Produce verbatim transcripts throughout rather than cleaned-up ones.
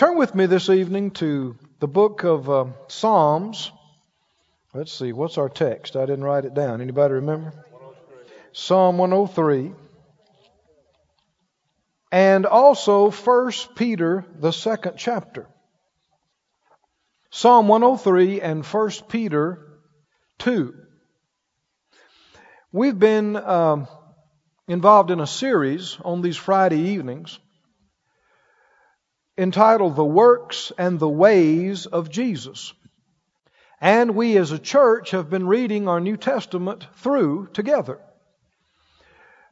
Turn with me this evening to the book of uh, Psalms. Let's see, what's our text? I didn't write it down. Anybody remember? Psalm one oh three. And also First Peter, the second chapter. Psalm one oh three and First Peter two. We've been um, involved in a series on these Friday evenings entitled The Works and the Ways of Jesus. And we as a church have been reading our New Testament through together.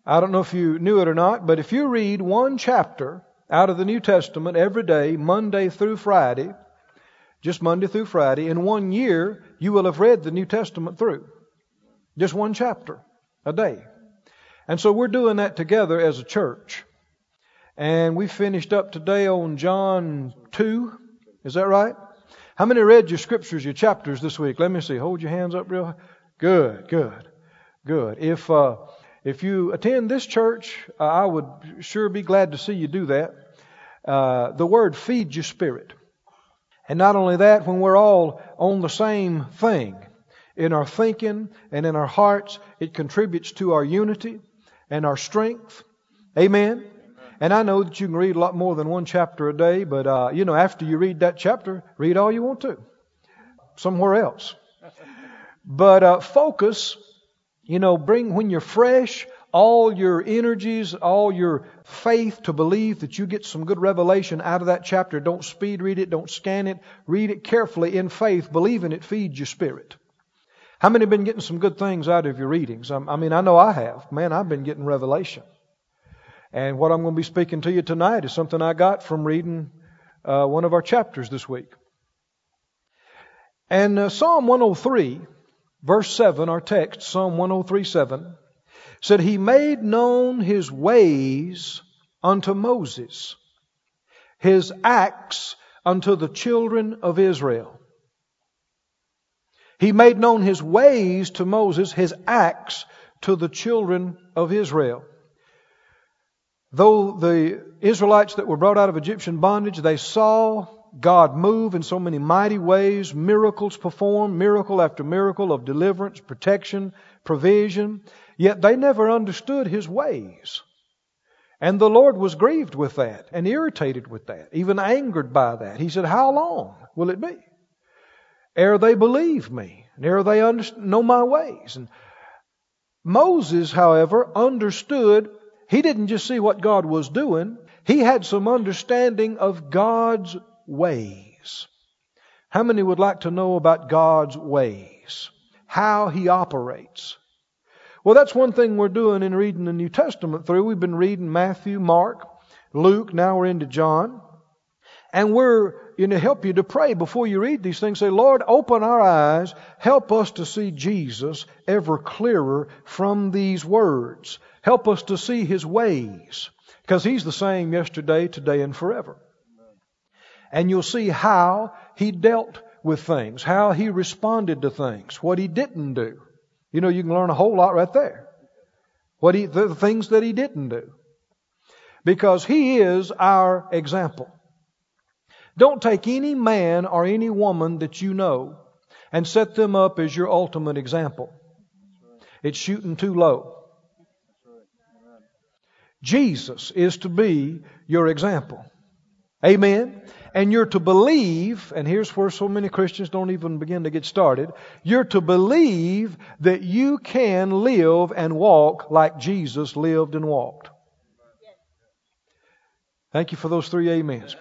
I don't know if you knew it or not, but if you read one chapter out of the New Testament every day, Monday through Friday, just Monday through Friday, in one year, you will have read the New Testament through. Just one chapter a day. And so we're doing that together as a church. And we finished up today on John two. Is that right? How many read your scriptures, your chapters this week? Let me see. Hold your hands up real high. Good, good, good. If uh, if you attend this church, uh, I would sure be glad to see you do that. Uh, the Word feeds your spirit. And not only that, when we're all on the same thing in our thinking and in our hearts, it contributes to our unity and our strength. Amen. And I know that you can read a lot more than one chapter a day, but, uh, you know, after you read that chapter, read all you want to somewhere else. But uh, focus, you know, bring when you're fresh, all your energies, all your faith to believe that you get some good revelation out of that chapter. Don't speed read it. Don't scan it. Read it carefully in faith, believing it feeds your spirit. How many have been getting some good things out of your readings? I, I mean, I know I have. Man, I've been getting revelation. And what I'm going to be speaking to you tonight is something I got from reading uh, one of our chapters this week. And uh, Psalm one oh three, verse seven, our text, Psalm one oh three, seven, said, He made known His ways unto Moses, His acts unto the children of Israel. He made known His ways to Moses, His acts to the children of Israel. Though the Israelites that were brought out of Egyptian bondage, they saw God move in so many mighty ways, miracles performed, miracle after miracle of deliverance, protection, provision. Yet they never understood His ways. And the Lord was grieved with that and irritated with that, even angered by that. He said, how long will it be ere they believe me and ere they know my ways? And Moses, however, understood. He didn't just see what God was doing. He had some understanding of God's ways. How many would like to know about God's ways? How He operates? Well, that's one thing we're doing in reading the New Testament through. We've been reading Matthew, Mark, Luke. Now we're into John. And we're going to help you to pray before you read these things. Say, Lord, open our eyes. Help us to see Jesus ever clearer from these words. Help us to see His ways, because He's the same yesterday, today, and forever. And you'll see how He dealt with things, how He responded to things, what He didn't do. You know, you can learn a whole lot right there. What he, the things that He didn't do. Because He is our example. Don't take any man or any woman that you know and set them up as your ultimate example. It's shooting too low. Jesus is to be your example. Amen. And you're to believe, and here's where so many Christians don't even begin to get started. You're to believe that you can live and walk like Jesus lived and walked. Thank you for those three amens.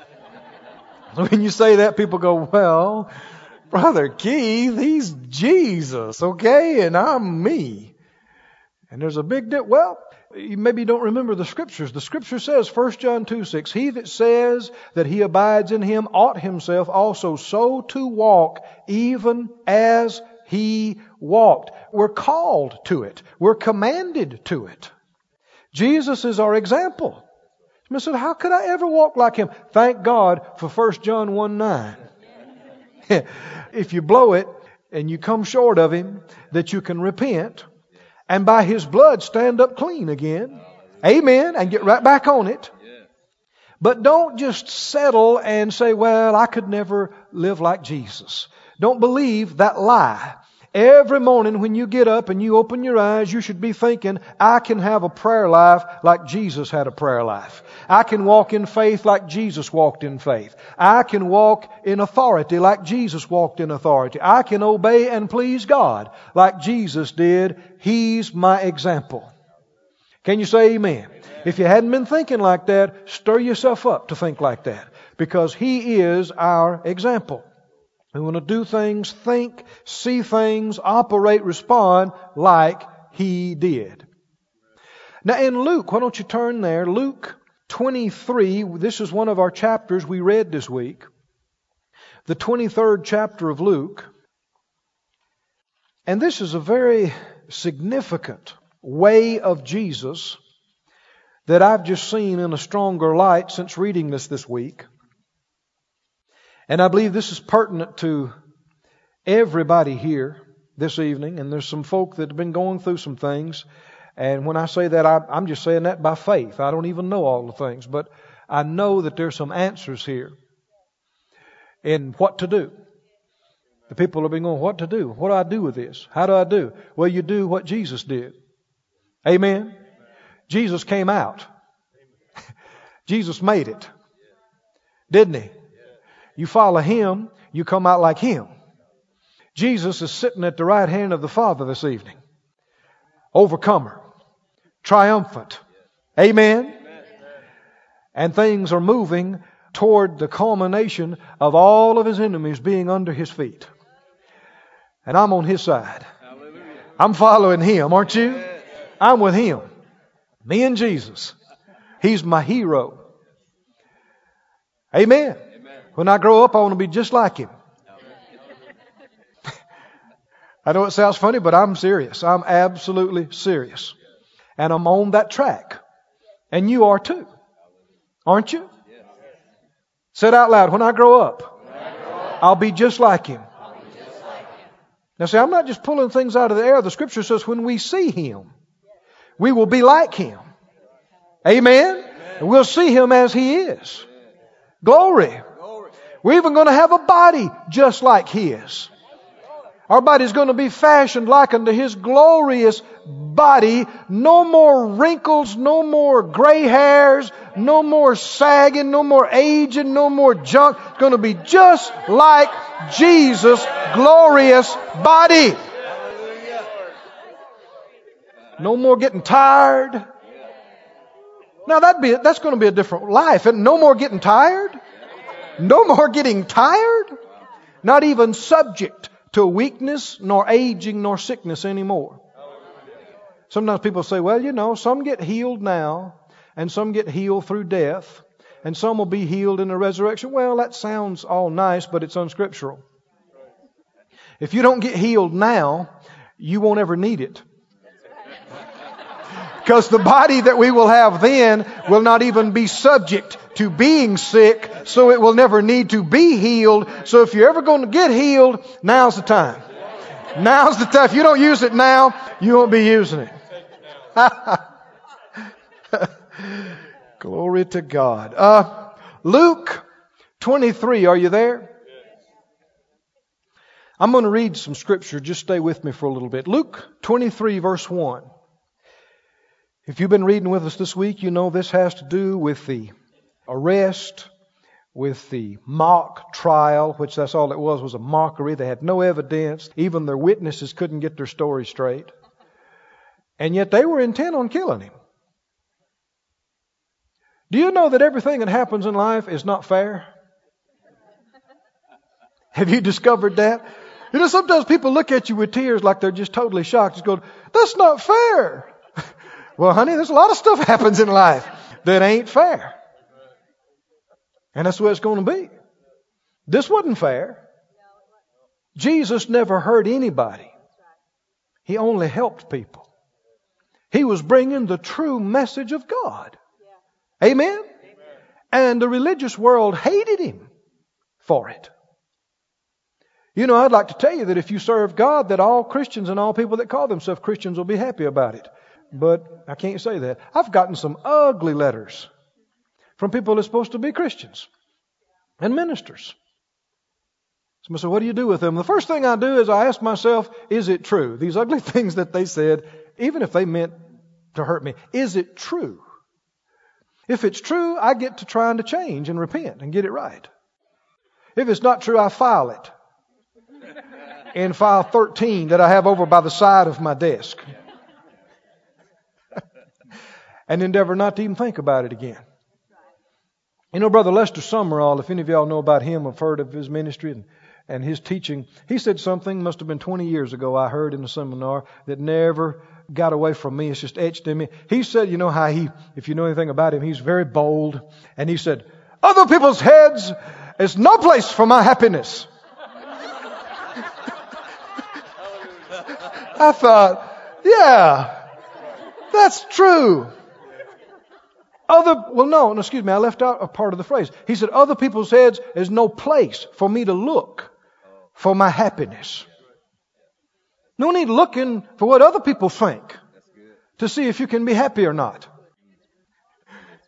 When you say that, people go, well, Brother Keith, he's Jesus, okay? And I'm me. And there's a big difference. Well, you maybe don't remember the scriptures. The scripture says, First John two, six, He that says that he abides in Him ought himself also so to walk even as He walked. We're called to it. We're commanded to it. Jesus is our example. I said, how could I ever walk like Him? Thank God for First John one, nine. If you blow it and you come short of Him, that you can repent and by His blood stand up clean again. Amen. And get right back on it. But don't just settle and say, well, I could never live like Jesus. Don't believe that lie. Every morning when you get up and you open your eyes, you should be thinking, I can have a prayer life like Jesus had a prayer life. I can walk in faith like Jesus walked in faith. I can walk in authority like Jesus walked in authority. I can obey and please God like Jesus did. He's my example. Can you say amen? Amen. If you hadn't been thinking like that, stir yourself up to think like that, because He is our example. We want to do things, think, see things, operate, respond like He did. Now in Luke, why don't you turn there? Luke twenty-three, this is one of our chapters we read this week. The twenty-third chapter of Luke. And this is a very significant way of Jesus that I've just seen in a stronger light since reading this this week. And I believe this is pertinent to everybody here this evening. And there's some folk that have been going through some things. And when I say that, I, I'm just saying that by faith. I don't even know all the things. But I know that there's some answers here in what to do. The people have been going, what to do? What do I do with this? How do I do? Well, you do what Jesus did. Amen? Jesus came out. Jesus made it. Didn't He? You follow Him, you come out like Him. Jesus is sitting at the right hand of the Father this evening. Overcomer. Triumphant. Amen? Amen. And things are moving toward the culmination of all of His enemies being under His feet. And I'm on His side. Hallelujah. I'm following Him, aren't you? Amen. I'm with Him. Me and Jesus. He's my hero. Amen. When I grow up, I want to be just like Him. I know it sounds funny, but I'm serious. I'm absolutely serious. And I'm on that track. And you are too. Aren't you? Say it out loud. When I grow up, I'll be just like Him. Now see, I'm not just pulling things out of the air. The Scripture says when we see Him, we will be like Him. Amen? And we'll see Him as He is. Glory. We're even going to have a body just like His. Our body is going to be fashioned like unto His glorious body. No more wrinkles, no more gray hairs, no more sagging, no more aging, no more junk. It's going to be just like Jesus' glorious body. No more getting tired. Now that'd be, that's going to be a different life. And no more getting tired. No more getting tired. Not even subject to weakness, nor aging, nor sickness anymore. Sometimes people say, well, you know, some get healed now, and some get healed through death, and some will be healed in the resurrection. Well, that sounds all nice, but it's unscriptural. If you don't get healed now, you won't ever need it. Because the body that we will have then will not even be subject to being sick, so it will never need to be healed. So if you're ever going to get healed, now's the time. Now's the time. If you don't use it now, you won't be using it. Glory to God. Uh, Luke twenty-three, are you there? I'm going to read some scripture. Just stay with me for a little bit. Luke twenty-three, verse one. If you've been reading with us this week, you know this has to do with the arrest, with the mock trial, which that's all it was, was a mockery. They had no evidence. Even their witnesses couldn't get their story straight. And yet they were intent on killing Him. Do you know that everything that happens in life is not fair? Have you discovered that? You know, sometimes people look at you with tears like they're just totally shocked. Just go, that's not fair. Well, honey, there's a lot of stuff happens in life that ain't fair. And that's the way it's going to be. This wasn't fair. Jesus never hurt anybody. He only helped people. He was bringing the true message of God. Amen? And the religious world hated Him for it. You know, I'd like to tell you that if you serve God, that all Christians and all people that call themselves Christians will be happy about it. But I can't say that. I've gotten some ugly letters from people that's supposed to be Christians and ministers. Somebody said, what do you do with them? The first thing I do is I ask myself, is it true? These ugly things that they said, even if they meant to hurt me, is it true? If it's true, I get to trying to change and repent and get it right. If it's not true, I file it. In file thirteen that I have over by the side of my desk. And endeavor not to even think about it again. You know, Brother Lester Summerall, if any of y'all know about him, have heard of his ministry and, and his teaching. He said something, must have been twenty years ago, I heard in a seminar, that never got away from me. It's just etched in me. He said, you know how he, if you know anything about him, he's very bold. And he said, other people's heads is no place for my happiness. I thought, yeah, that's true. Other, well, no, no, excuse me, I left out a part of the phrase. He said, other people's heads is no place for me to look for my happiness. No need looking for what other people think to see if you can be happy or not.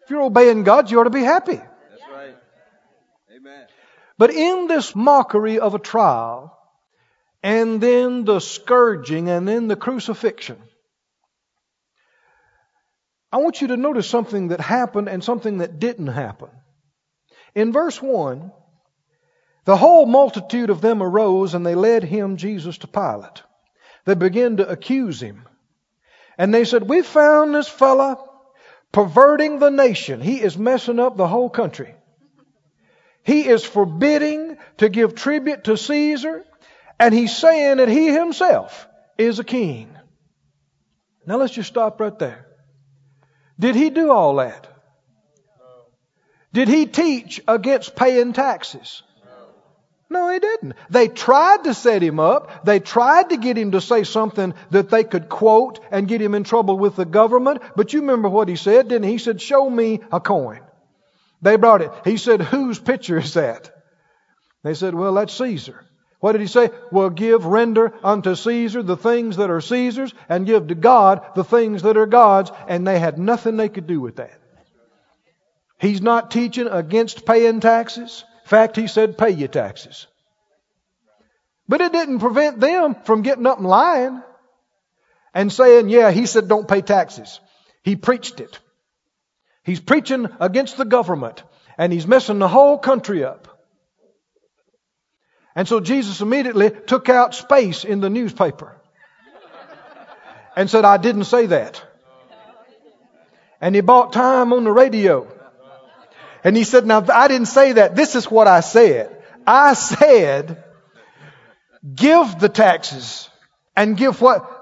If you're obeying God, you ought to be happy. That's right. Amen. But in this mockery of a trial, and then the scourging, and then the crucifixion, I want you to notice something that happened and something that didn't happen. In verse one, the whole multitude of them arose and they led him, Jesus, to Pilate. They began to accuse him. And they said, we found this fella perverting the nation. He is messing up the whole country. He is forbidding to give tribute to Caesar. And he's saying that he himself is a king. Now let's just stop right there. Did he do all that? No. Did he teach against paying taxes? No. No, he didn't. They tried to set him up. They tried to get him to say something that they could quote and get him in trouble with the government. But you remember what he said, didn't he? He said, show me a coin. They brought it. He said, whose picture is that? They said, well, that's Caesar. What did he say? Well, give, render unto Caesar the things that are Caesar's, and give to God the things that are God's. And they had nothing they could do with that. He's not teaching against paying taxes. In fact, he said, pay your taxes. But it didn't prevent them from getting up and lying and saying, yeah, he said, don't pay taxes. He preached it. He's preaching against the government, and he's messing the whole country up. And so Jesus immediately took out space in the newspaper and said, I didn't say that. And he bought time on the radio. And he said, now, I didn't say that. This is what I said. I said, give the taxes and give what?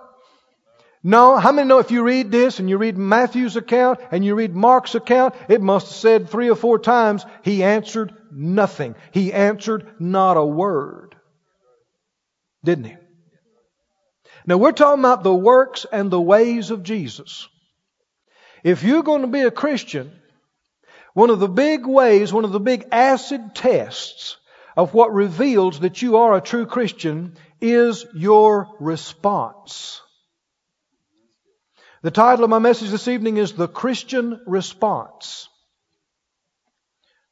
No, how many know if you read this and you read Matthew's account and you read Mark's account, it must have said three or four times, he answered nothing. He answered not a word. Didn't he? Now we're talking about the works and the ways of Jesus. If you're going to be a Christian, one of the big ways, one of the big acid tests of what reveals that you are a true Christian is your response. The title of my message this evening is The Christian Response.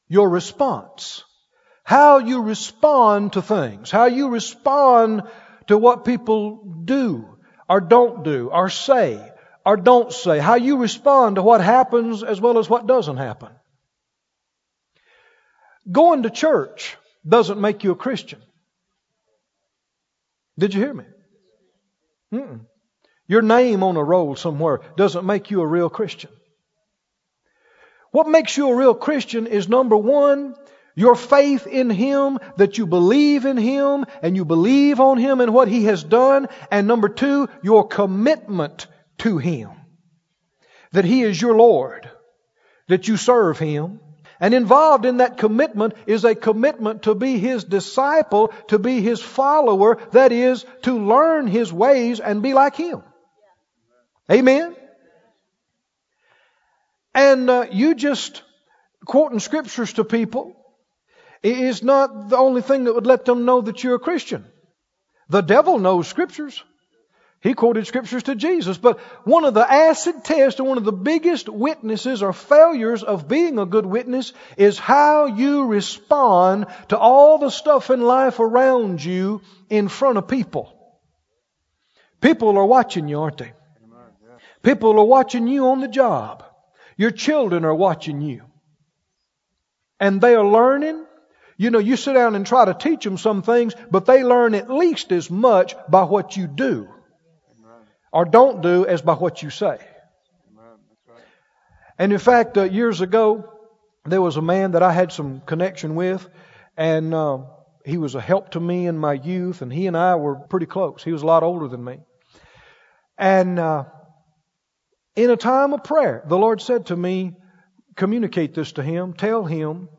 Your response. How you respond to things. How you respond to what people do or don't do or say or don't say. How you respond to what happens as well as what doesn't happen. Going to church doesn't make you a Christian. Did you hear me? Mm-mm. Your name on a roll somewhere doesn't make you a real Christian. What makes you a real Christian is, number one, your faith in Him, that you believe in Him and you believe on Him and what He has done. And number two, your commitment to Him, that He is your Lord, that you serve Him. And involved in that commitment is a commitment to be His disciple, to be His follower, that is, to learn His ways and be like Him. Amen? And uh, you just quoting scriptures to people is not the only thing that would let them know that you're a Christian. The devil knows scriptures. He quoted scriptures to Jesus. But one of the acid tests and one of the biggest witnesses or failures of being a good witness is how you respond to all the stuff in life around you in front of people. People are watching you, aren't they? People are watching you on the job. Your children are watching you. And they are learning. You know, you sit down and try to teach them some things, but they learn at least as much by what you do or don't do as by what you say. And in fact, uh, years ago, there was a man that I had some connection with, and uh, he was a help to me in my youth, and he and I were pretty close. He was a lot older than me. And uh, in a time of prayer, the Lord said to me, communicate this to him, tell him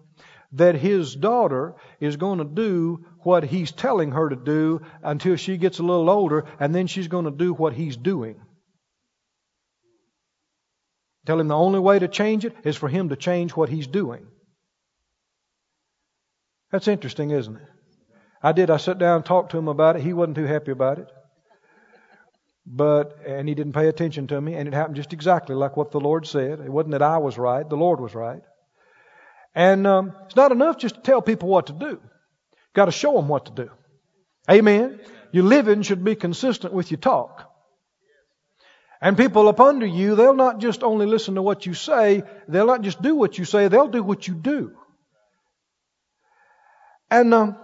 that his daughter is going to do what he's telling her to do until she gets a little older, and then she's going to do what he's doing. Tell him the only way to change it is for him to change what he's doing. That's interesting, isn't it? I did. I sat down and talked to him about it. He wasn't too happy about it. But, and he didn't pay attention to me, and it happened just exactly like what the Lord said. It wasn't that I was right. The Lord was right. And um, it's not enough just to tell people what to do. Got to show them what to do. Amen. Your living should be consistent with your talk. And people up under you, they'll not just only listen to what you say. They'll not just do what you say. They'll do what you do. And um,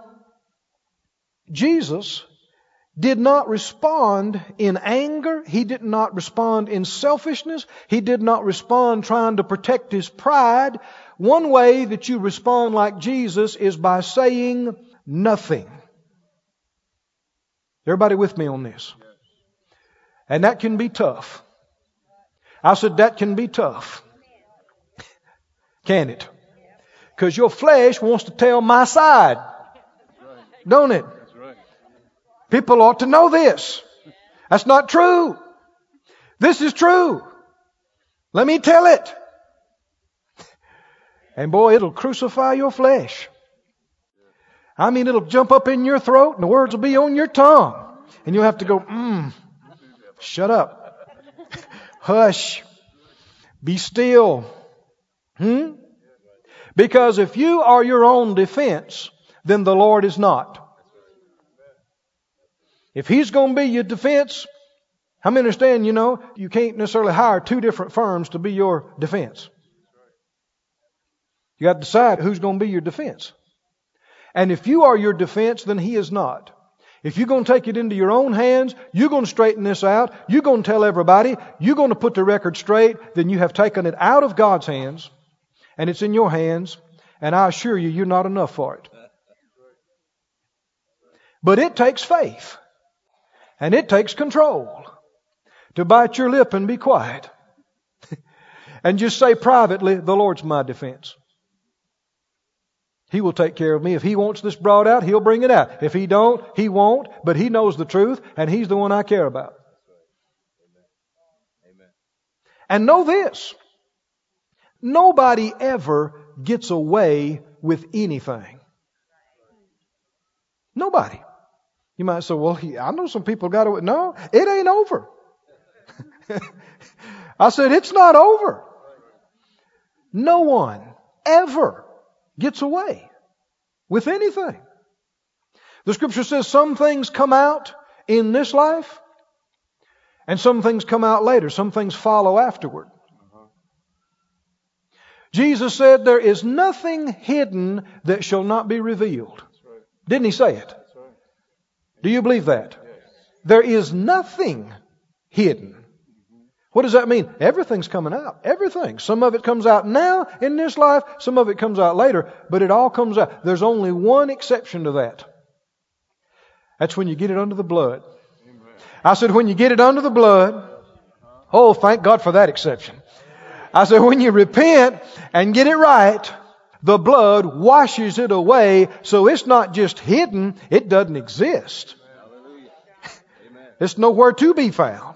Jesus did not respond in anger. He did not respond in selfishness. He did not respond trying to protect his pride. One way that you respond like Jesus is by saying nothing. Everybody with me on this? And that can be tough. I said that can be tough. Can it? Because your flesh wants to tell my side. Don't it? People ought to know this. That's not true. This is true. Let me tell it. And boy, it'll crucify your flesh. I mean, it'll jump up in your throat and the words will be on your tongue. And you'll have to go, mmm, shut up. Hush. Be still. Hmm? Because if you are your own defense, then the Lord is not. If He's going to be your defense, how many understand, you know, you can't necessarily hire two different firms to be your defense. You got to decide who's going to be your defense. And if you are your defense, then He is not. If you're going to take it into your own hands, you're going to straighten this out, you're going to tell everybody, you're going to put the record straight, then you have taken it out of God's hands, and it's in your hands, and I assure you, you're not enough for it. But it takes faith, and it takes control to bite your lip and be quiet, and just say privately, the Lord's my defense. He will take care of me. If He wants this brought out, He'll bring it out. If He don't, He won't. But He knows the truth, and He's the one I care about. Amen. And know this. Nobody ever gets away with anything. Nobody. You might say, well, I know some people got away. No, it ain't over. I said, it's not over. No one ever gets away with anything. The scripture says some things come out in this life and some things come out later. Some things follow afterward. Uh-huh. Jesus said there is nothing hidden that shall not be revealed. Right. Didn't He say it? Right. Do you believe that? Yes. There is nothing hidden. What does that mean? Everything's coming out. Everything. Some of it comes out now in this life. Some of it comes out later. But it all comes out. There's only one exception to that. That's when you get it under the blood. I said, when you get it under the blood. Oh, thank God for that exception. I said, when you repent and get it right, the blood washes it away. So it's not just hidden. It doesn't exist. It's nowhere to be found.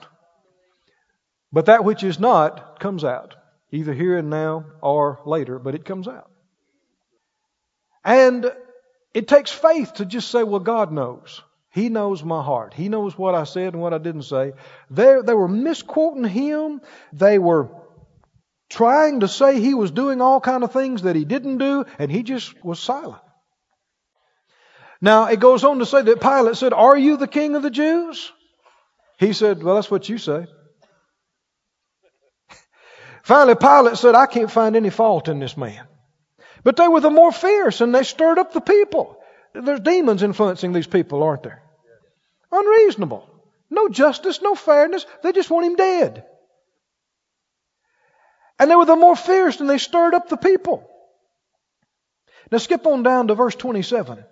But that which is not comes out, either here and now or later, but it comes out. And it takes faith to just say, well, God knows. He knows my heart. He knows what I said and what I didn't say. They, they were misquoting him. They were trying to say he was doing all kind of things that he didn't do, and he just was silent. Now, it goes on to say that Pilate said, "Are you the king of the Jews?" He said, "Well, that's what you say." Finally, Pilate said, "I can't find any fault in this man." But they were the more fierce, and they stirred up the people. There's demons influencing these people, aren't there? Unreasonable. No justice, no fairness. They just want him dead. And they were the more fierce, and they stirred up the people. Now skip on down to verse twenty-seven.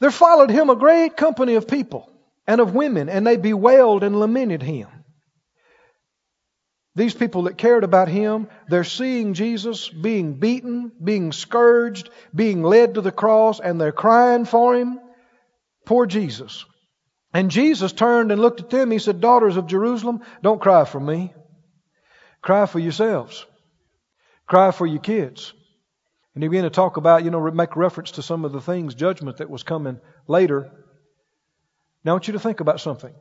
There followed him a great company of people and of women, and they bewailed and lamented him. These people that cared about him, they're seeing Jesus being beaten, being scourged, being led to the cross, and they're crying for him. Poor Jesus. And Jesus turned and looked at them. He said, "Daughters of Jerusalem, don't cry for me. Cry for yourselves. Cry for your kids." And he began to talk about, you know, make reference to some of the things, judgment that was coming later. Now I want you to think about something.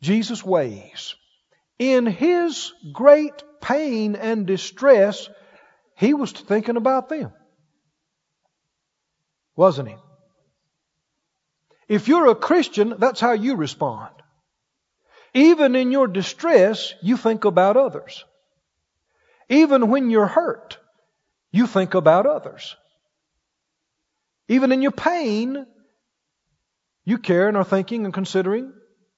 Jesus weighs. In his great pain and distress, he was thinking about them. Wasn't he? If you're a Christian, that's how you respond. Even in your distress, you think about others. Even when you're hurt, you think about others. Even in your pain, you care and are thinking and considering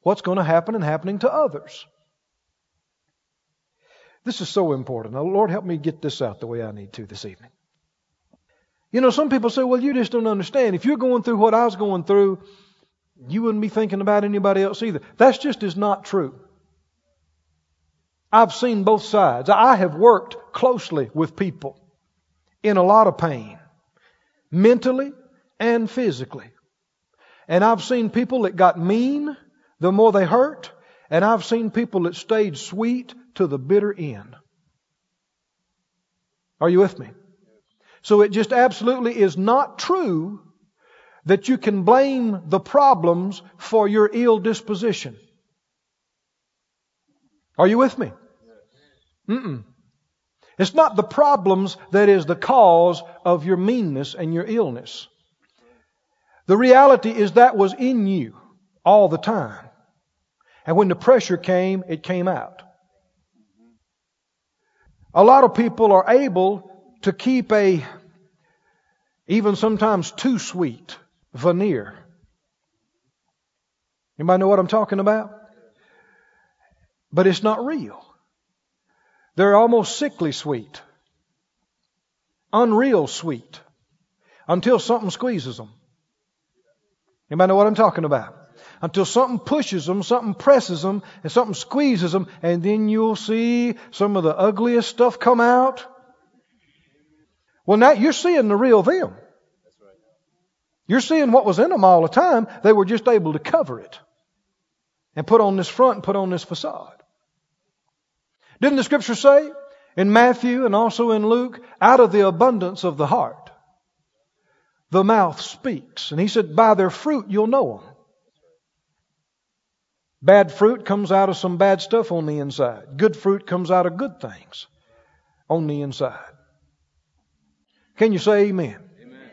what's going to happen and happening to others. This is so important. Now, Lord, help me get this out the way I need to this evening. You know, some people say, "Well, you just don't understand. If you're going through what I was going through, you wouldn't be thinking about anybody else either." That's just is not true. I've seen both sides. I have worked closely with people in a lot of pain, mentally and physically. And I've seen people that got mean the more they hurt. And I've seen people that stayed sweet to the bitter end. Are you with me? So it just absolutely is not true that you can blame the problems for your ill disposition. Are you with me? Mm-mm. It's not the problems that is the cause of your meanness and your illness. The reality is that was in you all the time. And when the pressure came, it came out. A lot of people are able to keep a, even sometimes too sweet, veneer. Anybody know what I'm talking about? But it's not real. They're almost sickly sweet. Unreal sweet. Until something squeezes them. Anybody know what I'm talking about? Until something pushes them, something presses them, and something squeezes them, and then you'll see some of the ugliest stuff come out. Well, now you're seeing the real them. You're seeing what was in them all the time. They were just able to cover it and put on this front and put on this facade. Didn't the scripture say in Matthew and also in Luke, out of the abundance of the heart, the mouth speaks. And he said, by their fruit you'll know them. Bad fruit comes out of some bad stuff on the inside. Good fruit comes out of good things on the inside. Can you say amen? Amen.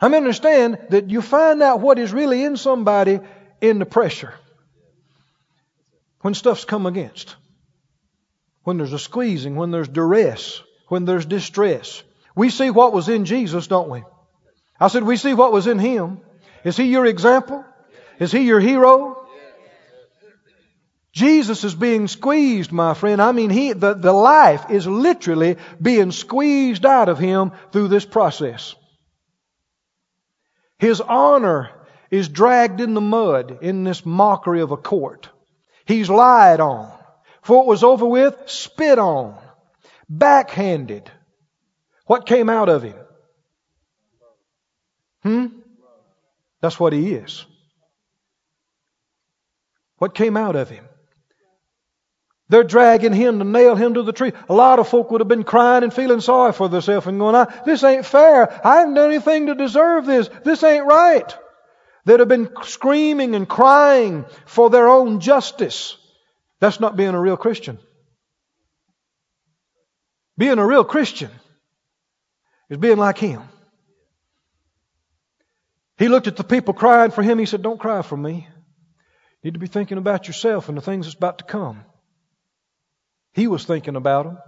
I understand that you find out what is really in somebody in the pressure. When stuff's come against. When there's a squeezing. When there's duress. When there's distress. We see what was in Jesus, don't we? I said we see what was in Him. Is He your example? Is He your hero? Jesus is being squeezed, my friend. I mean, he the, the life is literally being squeezed out of him through this process. His honor is dragged in the mud in this mockery of a court. He's lied on. For it was over with, spit on. Backhanded. What came out of him? Hmm? That's what he is. What came out of him? They're dragging him to nail him to the tree. A lot of folk would have been crying and feeling sorry for themselves and going, "This ain't fair. I haven't done anything to deserve this. This ain't right. that have been screaming and crying for their own justice. That's not being a real Christian. Being a real Christian is being like Him. He looked at the people crying for Him. He said, don't cry for me. You need to be thinking about yourself and the things that's about to come. He was thinking about them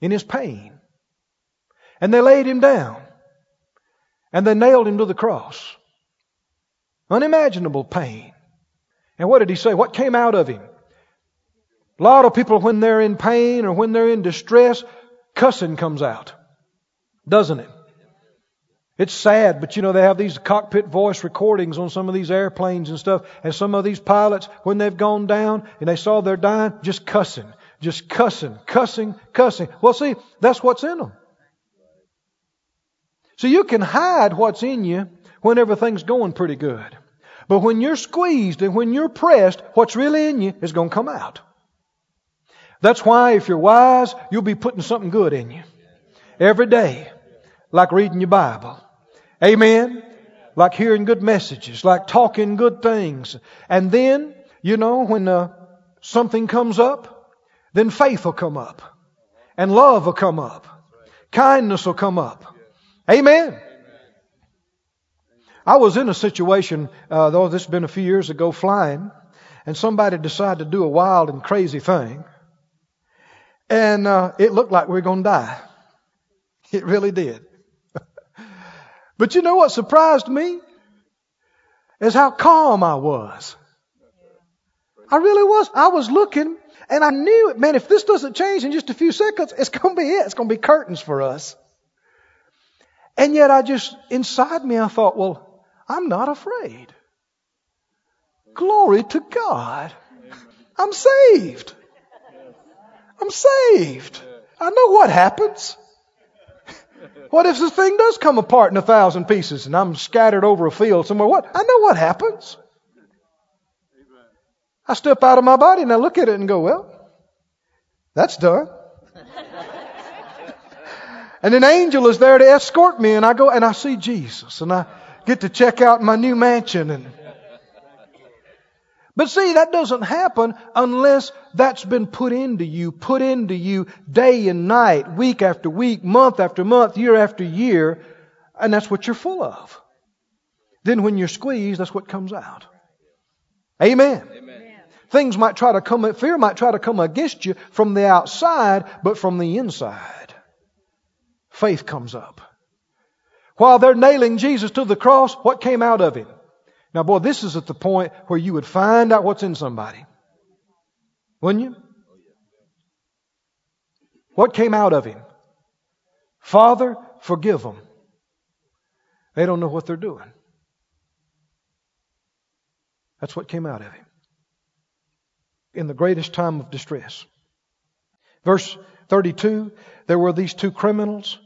in His pain. And they laid Him down. And they nailed Him to the cross. Unimaginable pain. And what did He say? What came out of Him? A lot of people, when they're in pain or when they're in distress, cussing comes out, doesn't it? It's sad, but you know, they have these cockpit voice recordings on some of these airplanes and stuff. And some of these pilots, when they've gone down and they saw they're dying, just cussing, just cussing, cussing, cussing. Well, see, that's what's in them. So you can hide what's in you when everything's going pretty good. But when you're squeezed and when you're pressed, what's really in you is going to come out. That's why if you're wise, you'll be putting something good in you every day. Like reading your Bible. Amen. Like hearing good messages. Like talking good things. And then, you know, when uh, something comes up, then faith will come up. And love will come up. Kindness will come up. Amen. I was in a situation, uh, though this has been a few years ago, flying. And somebody decided to do a wild and crazy thing. And uh, it looked like we were going to die. It really did. But you know what surprised me? Is how calm I was. I really was. I was looking and I knew it. Man, if this doesn't change in just a few seconds, it's going to be it. It's going to be curtains for us. And yet I just, inside me, I thought, well, I'm not afraid. Glory to God. I'm saved. I'm saved. I know what happens. What if this thing does come apart in a thousand pieces and I'm scattered over a field somewhere? What? I know what happens. I step out of my body and I look at it and go, well, that's done. And an angel is there to escort me, and I go and I see Jesus and I get to check out my new mansion. And But see, that doesn't happen unless that's been put into you, put into you day and night, week after week, month after month, year after year. And that's what you're full of. Then when you're squeezed, that's what comes out. Amen. Amen. Things might try to come, fear might try to come against you from the outside, but from the inside, faith comes up. While they're nailing Jesus to the cross, what came out of Him? Now, boy, this is at the point where you would find out what's in somebody. Wouldn't you? What came out of Him? Father, forgive them. They don't know what they're doing. That's what came out of Him. In the greatest time of distress. Verse thirty-two, there were these two criminals.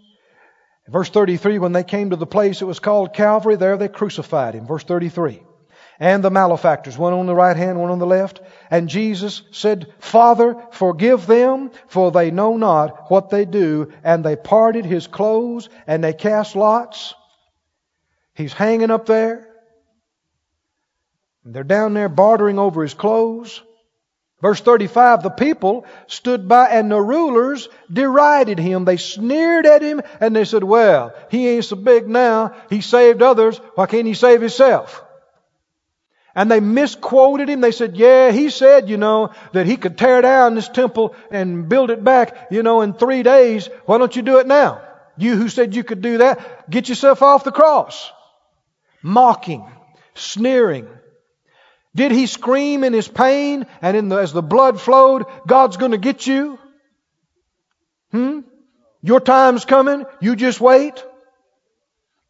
Verse thirty-three, when they came to the place it was called Calvary, there they crucified Him. Verse thirty-three, and the malefactors, one on the right hand, one on the left. And Jesus said, Father, forgive them, for they know not what they do. And they parted His clothes, and they cast lots. He's hanging up there. They're down there bartering over His clothes. Verse thirty-five, the people stood by and the rulers derided Him. They sneered at Him and they said, well, He ain't so big now. He saved others. Why can't He save Himself? And they misquoted Him. They said, yeah, He said, you know, that He could tear down this temple and build it back, you know, in three days. Why don't you do it now? You who said you could do that, get yourself off the cross. Mocking, sneering. Did He scream in His pain and in the, as the blood flowed, God's going to get you? Hmm? Your time's coming. You just wait.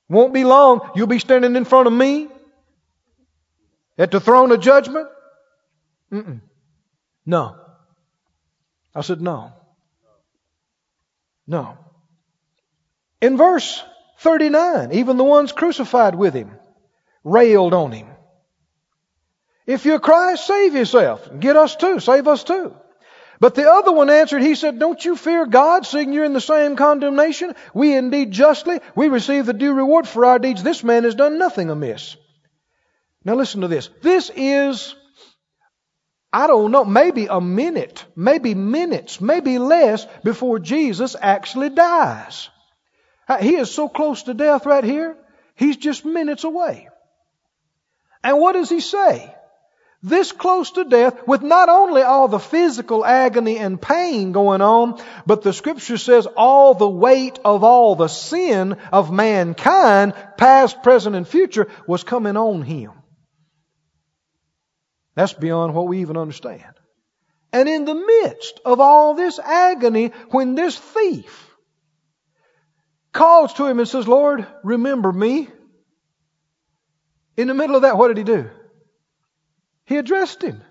Won't be long. You'll be standing in front of me at the throne of judgment. Mm-mm. No. I said no. No. In verse thirty-nine, even the ones crucified with Him railed on Him. If you're Christ, save yourself. Get us too. Save us too. But the other one answered, he said, don't you fear God, seeing you're in the same condemnation? We indeed justly, we receive the due reward for our deeds. This man has done nothing amiss. Now listen to this. This is, I don't know, maybe a minute, maybe minutes, maybe less before Jesus actually dies. He is so close to death right here. He's just minutes away. And what does he say? This close to death, with not only all the physical agony and pain going on, but the scripture says all the weight of all the sin of mankind, past, present, and future, was coming on him. That's beyond what we even understand. And in the midst of all this agony, when this thief calls to him and says, Lord, remember me. In the middle of that, what did he do? He addressed him.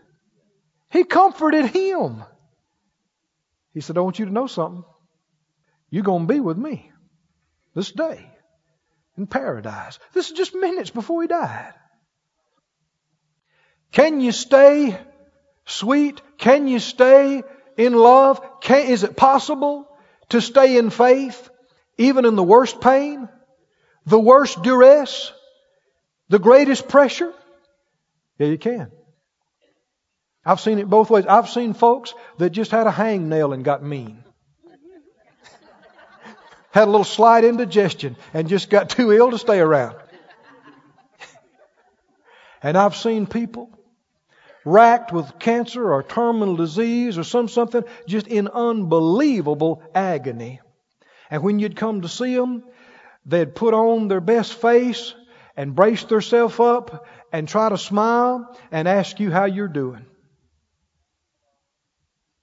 He comforted him. He said, I want you to know something. You're going to be with me this day in paradise. This is just minutes before he died. Can you stay sweet? Can you stay in love? Can, is it possible to stay in faith even in the worst pain, the worst duress, the greatest pressure? Yeah, you can. I've seen it both ways. I've seen folks that just had a hangnail and got mean. Had a little slight indigestion and just got too ill to stay around. And I've seen people racked with cancer or terminal disease or some something, just in unbelievable agony. And when you'd come to see them, they'd put on their best face and brace themselves up and try to smile and ask you how you're doing.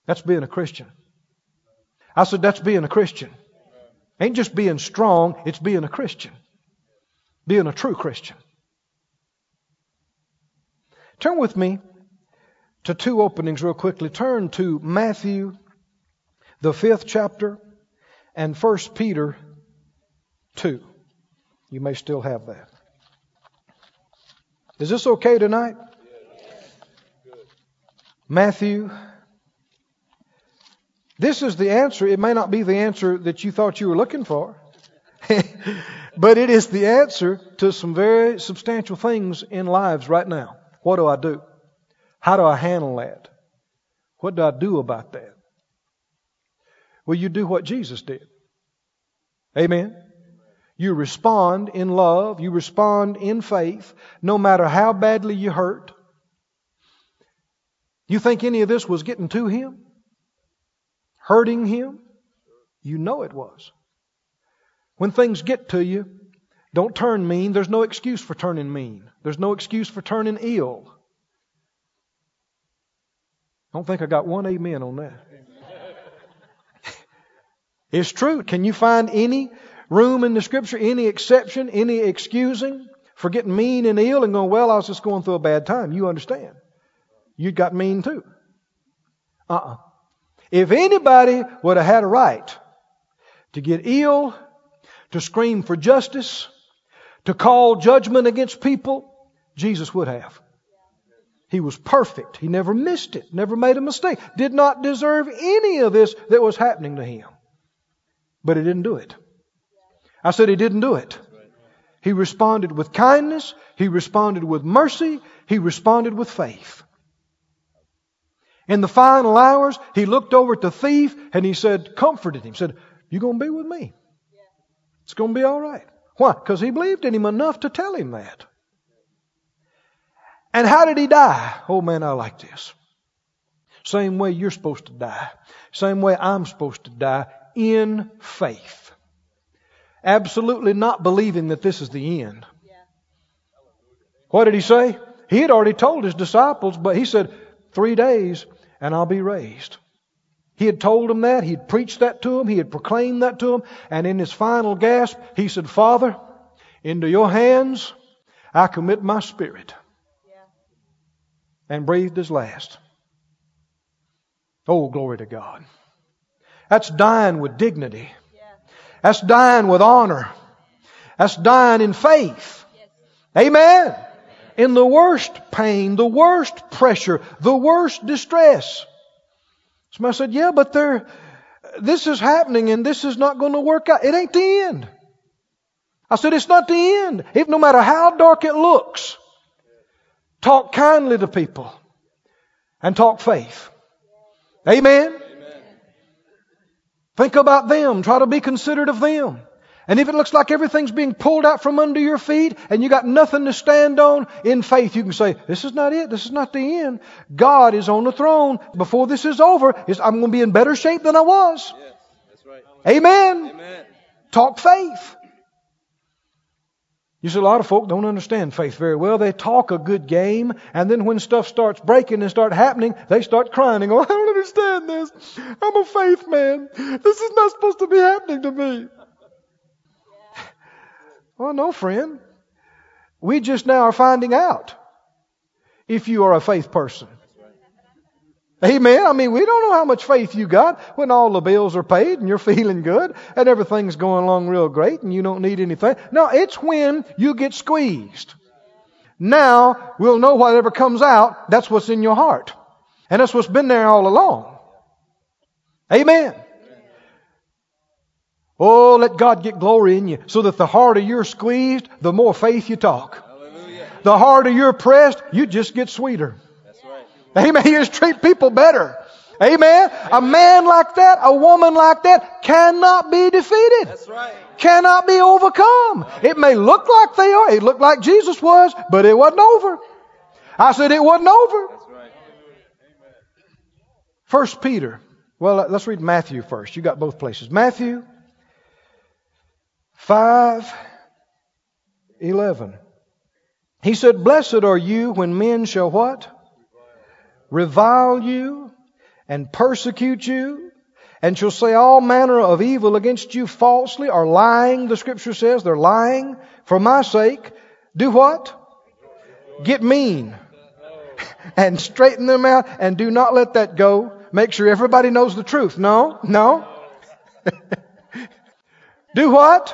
That's being a Christian. I said, that's being a Christian. Ain't just being strong, it's being a Christian. Being a true Christian. Turn with me to two openings real quickly. Turn to Matthew, the fifth chapter, and First Peter two. You may still have that. Is this okay tonight? Matthew. This is the answer. It may not be the answer that you thought you were looking for. But it is the answer to some very substantial things in lives right now. What do I do? How do I handle that? What do I do about that? Well, you do what Jesus did. Amen. You respond in love. You respond in faith, no matter how badly you hurt. You think any of this was getting to him? Hurting him? You know it was. When things get to you, don't turn mean. There's no excuse for turning mean. There's no excuse for turning ill. I don't think I got one amen on that. It's true. Can you find any room in the scripture, any exception, any excusing for getting mean and ill and going, well, I was just going through a bad time? You understand. You got mean too. Uh-uh. If anybody would have had a right to get ill, to scream for justice, to call judgment against people, Jesus would have. He was perfect. He never missed it. Never made a mistake. Did not deserve any of this that was happening to him. But he didn't do it. I said he didn't do it. He responded with kindness. He responded with mercy. He responded with faith. In the final hours, he looked over at the thief and he said, comforted him. He said, you're going to be with me. It's going to be all right. Why? Because he believed in him enough to tell him that. And how did he die? Oh man, I like this. Same way you're supposed to die. Same way I'm supposed to die, in faith. Absolutely not believing that this is the end. What did he say? He had already told his disciples, but he said, three days and I'll be raised. He had told them that. He had preached that to them. He had proclaimed that to them. And in his final gasp, he said, Father, into your hands I commit my spirit. Yeah. And breathed his last. Oh, glory to God. That's dying with dignity. Yeah. That's dying with honor. That's dying in faith. Yes. Amen. Amen. In the worst pain, the worst pressure, the worst distress. Somebody said, yeah, but there, this is happening and this is not going to work out. It ain't the end. I said, it's not the end. If no matter how dark it looks, Talk kindly to people. And talk faith. Amen? Amen. Think about them. Try to be considerate of them. And if it looks like everything's being pulled out from under your feet and you got nothing to stand on, in faith you can say, this is not it. This is not the end. God is on the throne. Before this is over, I'm going to be in better shape than I was. Yes, that's right. Amen. Amen. Talk faith. You see, a lot of folk don't understand faith very well. They talk a good game, and then when stuff starts breaking and start happening, they start crying and go, I don't understand this. I'm a faith man. This is not supposed to be happening to me. Well, no, friend. We just now are finding out if you are a faith person. Amen. I mean, we don't know how much faith you got when all the bills are paid and you're feeling good and everything's going along real great and you don't need anything. No, it's when you get squeezed. Now we'll know whatever comes out, that's what's in your heart. And that's what's been there all along. Amen. Oh, let God get glory in you so that the harder you're squeezed, the more faith you talk. Hallelujah. The harder you're pressed, you just get sweeter. Amen. You just treat people better. Amen. A man like that, a woman like that cannot be defeated. That's right. Cannot be overcome. It may look like they are. It looked like Jesus was, but it wasn't over. I said it wasn't over. That's right. First Peter. Well, let's read Matthew first. You got both places. Matthew five eleven. He said, blessed are you when men shall what? Revile you and persecute you and shall say all manner of evil against you falsely or lying. The scripture says they're lying for my sake. Do what? Get mean and straighten them out and do not let that go. Make sure everybody knows the truth. No, no. Do what?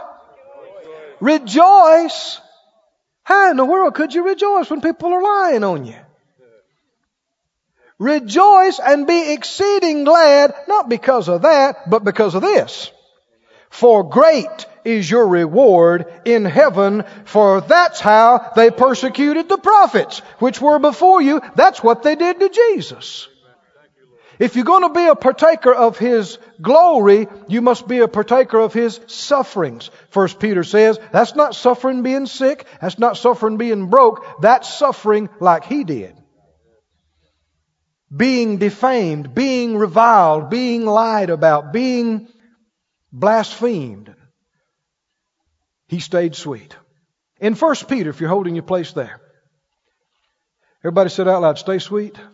Rejoice. How in the world could you rejoice when people are lying on you? Rejoice and be exceeding glad, not because of that, but because of this. For great is your reward in heaven, for that's how they persecuted the prophets, which were before you. That's what they did to Jesus. If you're going to be a partaker of His glory, you must be a partaker of His sufferings. First Peter says, that's not suffering being sick. That's not suffering being broke. That's suffering like He did. Being defamed, being reviled, being lied about, being blasphemed. He stayed sweet. In First Peter, if you're holding your place there. Everybody said out loud, stay sweet. Stay,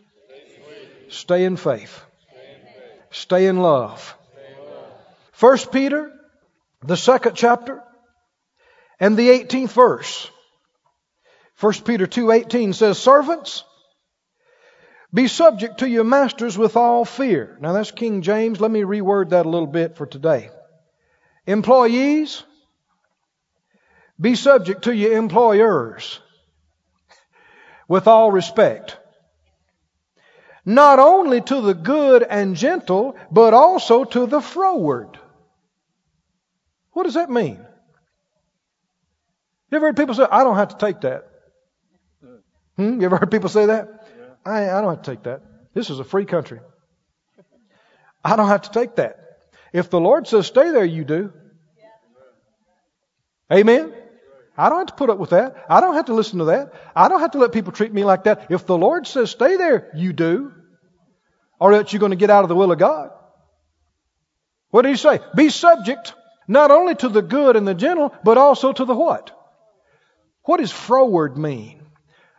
sweet. Stay in faith. Stay in, faith. Stay in love. Stay in love. First Peter, the second chapter, and the eighteenth verse. First Peter two eighteen says, servants, be subject to your masters with all fear. Now that's King James. Let me reword that a little bit for today. Employees, be subject to your employers with all respect. Not only to the good and gentle, but also to the froward. What does that mean? You ever heard people say, I don't have to take that? Hmm? You ever heard people say that? I, I don't have to take that. This is a free country. I don't have to take that. If the Lord says stay there, you do. Amen. I don't have to put up with that. I don't have to listen to that. I don't have to let people treat me like that. If the Lord says stay there, you do. Or else you're going to get out of the will of God. What did He say? Be subject not only to the good and the gentle, but also to the what? What does froward mean?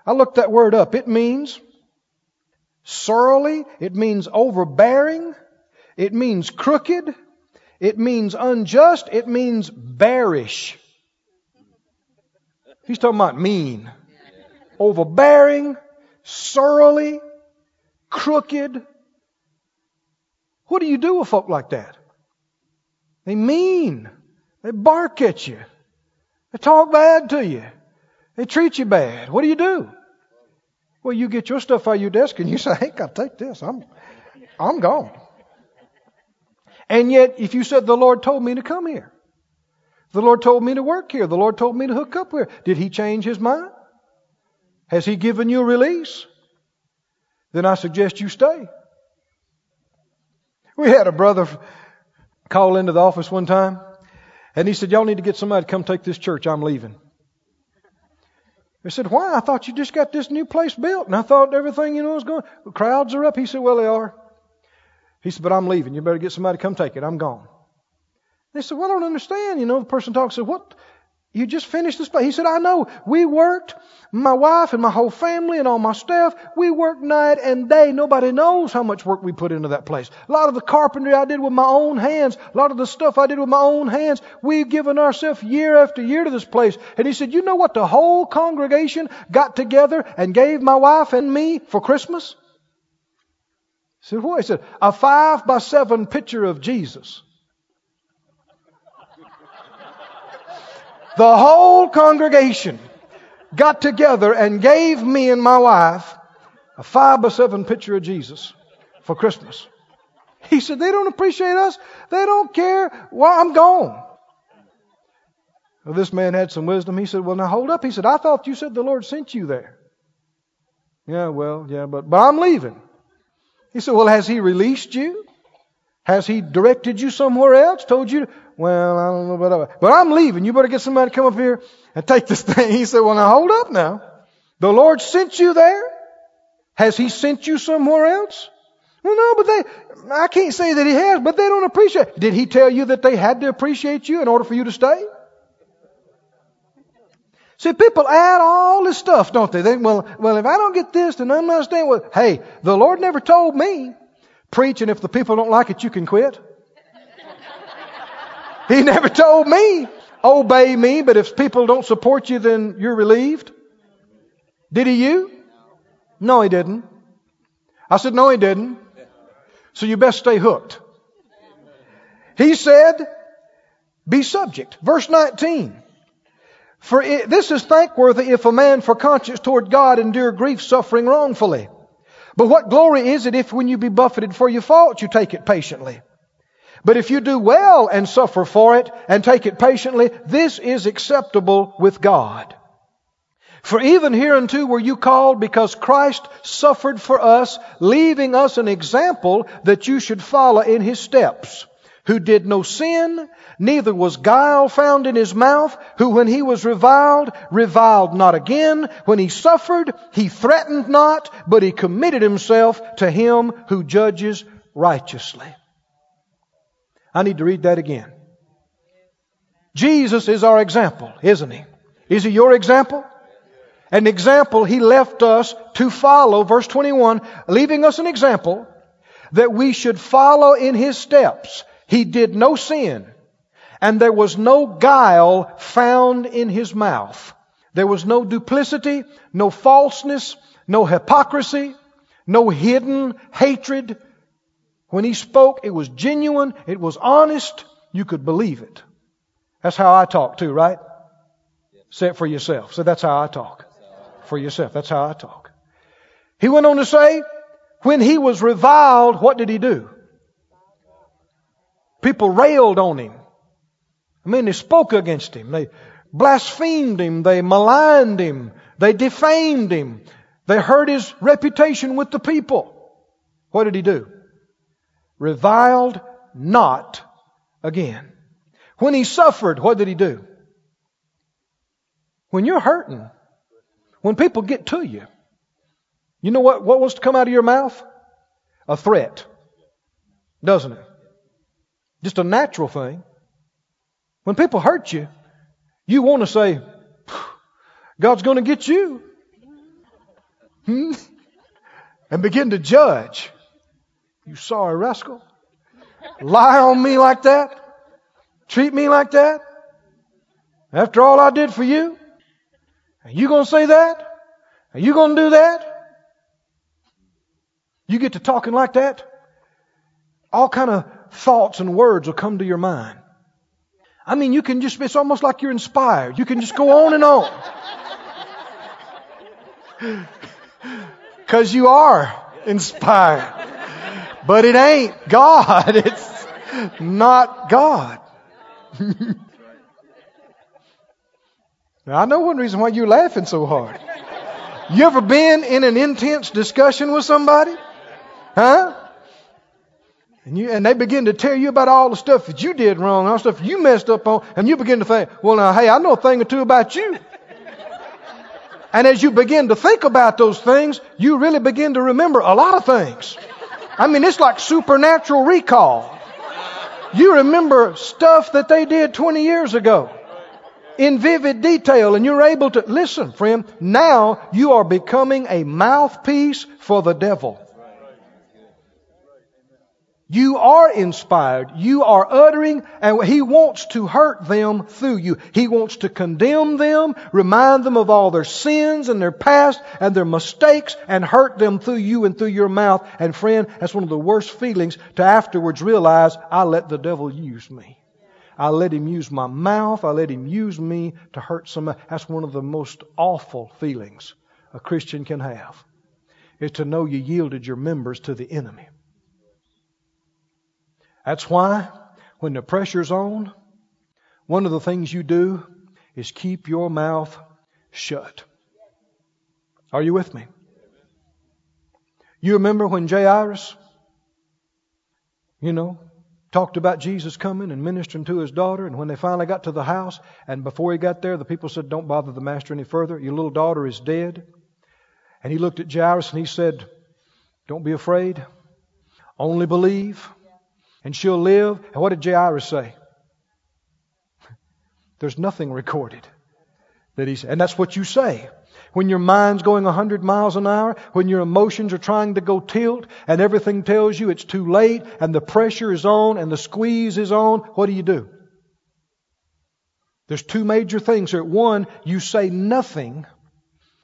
I looked that word up. It means surly, it means overbearing, it means crooked, it means unjust, it means bearish. He's talking about mean. Overbearing, surly, crooked. What do you do with folk like that? They mean. They bark at you. They talk bad to you. They treat you bad. What do you do? Well, you get your stuff out of your desk and you say, I ain't got to take this. I'm I'm gone. And yet, if you said, the Lord told me to come here. The Lord told me to work here. The Lord told me to hook up here. Did He change His mind? Has He given you release? Then I suggest you stay. We had a brother call into the office one time, and he said, y'all need to get somebody to come take this church. I'm leaving. I said, why? I thought you just got this new place built, and I thought everything, you know, was going. The crowds are up. He said, well, they are. He said, but I'm leaving. You better get somebody to come take it. I'm gone. They said, well, I don't understand. You know, the person talks, said, what? You just finished this place. He said, I know. We worked, my wife and my whole family and all my staff, we worked night and day. Nobody knows how much work we put into that place. A lot of the carpentry I did with my own hands. A lot of the stuff I did with my own hands. We've given ourselves year after year to this place. And he said, you know what? The whole congregation got together and gave my wife and me for Christmas. He said, what? He said, a five by seven picture of Jesus. The whole congregation got together and gave me and my wife a five by seven picture of Jesus for Christmas. He said, they don't appreciate us. They don't care. Well, I'm gone. Well, this man had some wisdom. He said, well, now hold up. He said, I thought you said the Lord sent you there. Yeah, well, yeah, but, but I'm leaving. He said, well, has He released you? Has He directed you somewhere else? Told you, well, I don't know about that. But I'm leaving. You better get somebody to come up here and take this thing. He said, well, now hold up now. The Lord sent you there. Has He sent you somewhere else? Well, no, but they, I can't say that He has, but they don't appreciate it. Did He tell you that they had to appreciate you in order for you to stay? See, people add all this stuff, don't they? They think, well, well, if I don't get this, then I'm not staying. Well, hey, the Lord never told me. Preach, and if the people don't like it, you can quit. He never told me, obey me, but if people don't support you, then you're relieved. Did He you? No, He didn't. I said, no, He didn't. So you best stay hooked. He said, be subject. Verse nineteen. For it, this is thankworthy if a man for conscience toward God endure grief, suffering wrongfully. But what glory is it if when you be buffeted for your fault, you take it patiently? But if you do well and suffer for it and take it patiently, this is acceptable with God. For even hereunto were you called, because Christ suffered for us, leaving us an example that you should follow in His steps. Who did no sin, neither was guile found in His mouth, who when He was reviled, reviled not again. When He suffered, He threatened not, but He committed Himself to Him who judges righteously. I need to read that again. Jesus is our example, isn't He? Is He your example? An example He left us to follow. Verse twenty-one, leaving us an example that we should follow in His steps. He did no sin, and there was no guile found in His mouth. There was no duplicity, no falseness, no hypocrisy, no hidden hatred. When He spoke, it was genuine, it was honest, you could believe it. That's how I talk too, right? Say it for yourself. Say, that's how I talk. For yourself, that's how I talk. He went on to say, when He was reviled, what did He do? People railed on Him. I mean, they spoke against Him. They blasphemed Him. They maligned Him. They defamed Him. They hurt His reputation with the people. What did He do? Reviled not again. When He suffered, what did He do? When you're hurting, when people get to you, you know what, what was to come out of your mouth? A threat, doesn't it? Just a natural thing. When people hurt you, you want to say, God's going to get you. Hmm? And begin to judge. You sorry rascal. Lie on me like that. Treat me like that. After all I did for you. Are you going to say that? Are you going to do that? You get to talking like that. All kind of thoughts and words will come to your mind. I mean, you can just, it's almost like you're inspired. You can just go on and on. Because you are inspired. But it ain't God. It's not God. Now, I know one reason why you're laughing so hard. You ever been in an intense discussion with somebody? Huh? And, you, and they begin to tell you about all the stuff that you did wrong, all the stuff you messed up on, and you begin to think, well, now, hey, I know a thing or two about you. And as you begin to think about those things, you really begin to remember a lot of things. I mean, it's like supernatural recall. You remember stuff that they did twenty years ago in vivid detail, and you're able to... Listen, friend, now you are becoming a mouthpiece for the devil. You are inspired. You are uttering, and he wants to hurt them through you. He wants to condemn them, remind them of all their sins and their past and their mistakes, and hurt them through you and through your mouth. And friend, that's one of the worst feelings, to afterwards realize, I let the devil use me. I let him use my mouth. I let him use me to hurt somebody. That's one of the most awful feelings a Christian can have, is to know you yielded your members to the enemy. That's why when the pressure's on, one of the things you do is keep your mouth shut. Are you with me? You remember when Jairus, you know, talked about Jesus coming and ministering to his daughter, and when they finally got to the house, and before he got there, the people said, don't bother the master any further. Your little daughter is dead. And he looked at Jairus and he said, don't be afraid. Only believe. And she'll live. And what did Jairus say? There's nothing recorded that he said. And that's what you say. When your mind's going one hundred miles an hour, when your emotions are trying to go tilt, and everything tells you it's too late, and the pressure is on, and the squeeze is on, what do you do? There's two major things here. One, you say nothing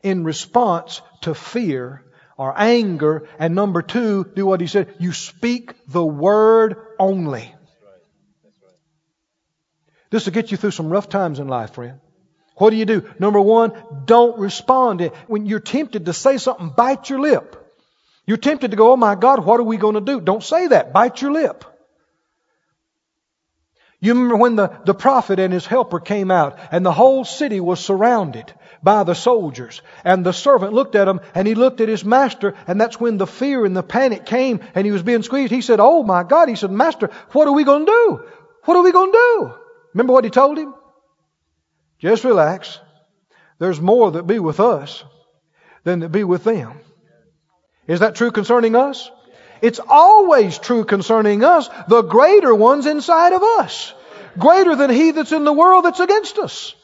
in response to fear or anger. And number two, do what he said. You speak the word only. That's right. That's right. This will get you through some rough times in life, friend. What do you do? Number one, don't respond. When you're tempted to say something, bite your lip. You're tempted to go, oh my God, what are we going to do? Don't say that. Bite your lip. You remember when the, the prophet and his helper came out, and the whole city was surrounded by the soldiers, and the servant looked at him, and he looked at his master, and that's when the fear and the panic came, and he was being squeezed. He said, oh my God, he said, Master, what are we going to do? What are we going to do? Remember what he told him? Just relax. There's more that be with us than that be with them. Is that true concerning us? It's always true concerning us. The greater one's inside of us. Greater than he that's in the world that's against us.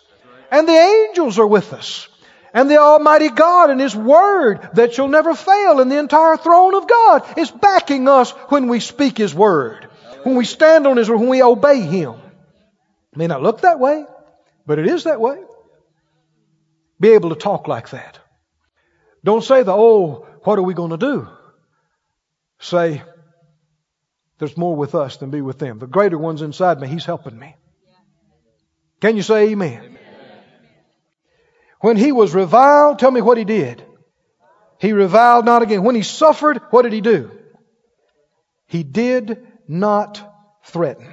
And the angels are with us. And the Almighty God and His Word that shall never fail, and the entire throne of God is backing us when we speak His Word. When we stand on His Word, when we obey Him. It may not look that way, but it is that way. Be able to talk like that. Don't say the, oh, what are we going to do? Say, there's more with us than be with them. The greater one's inside me. He's helping me. Can you say amen? Amen. When he was reviled, tell me what he did. He reviled not again. When he suffered, what did he do? He did not threaten.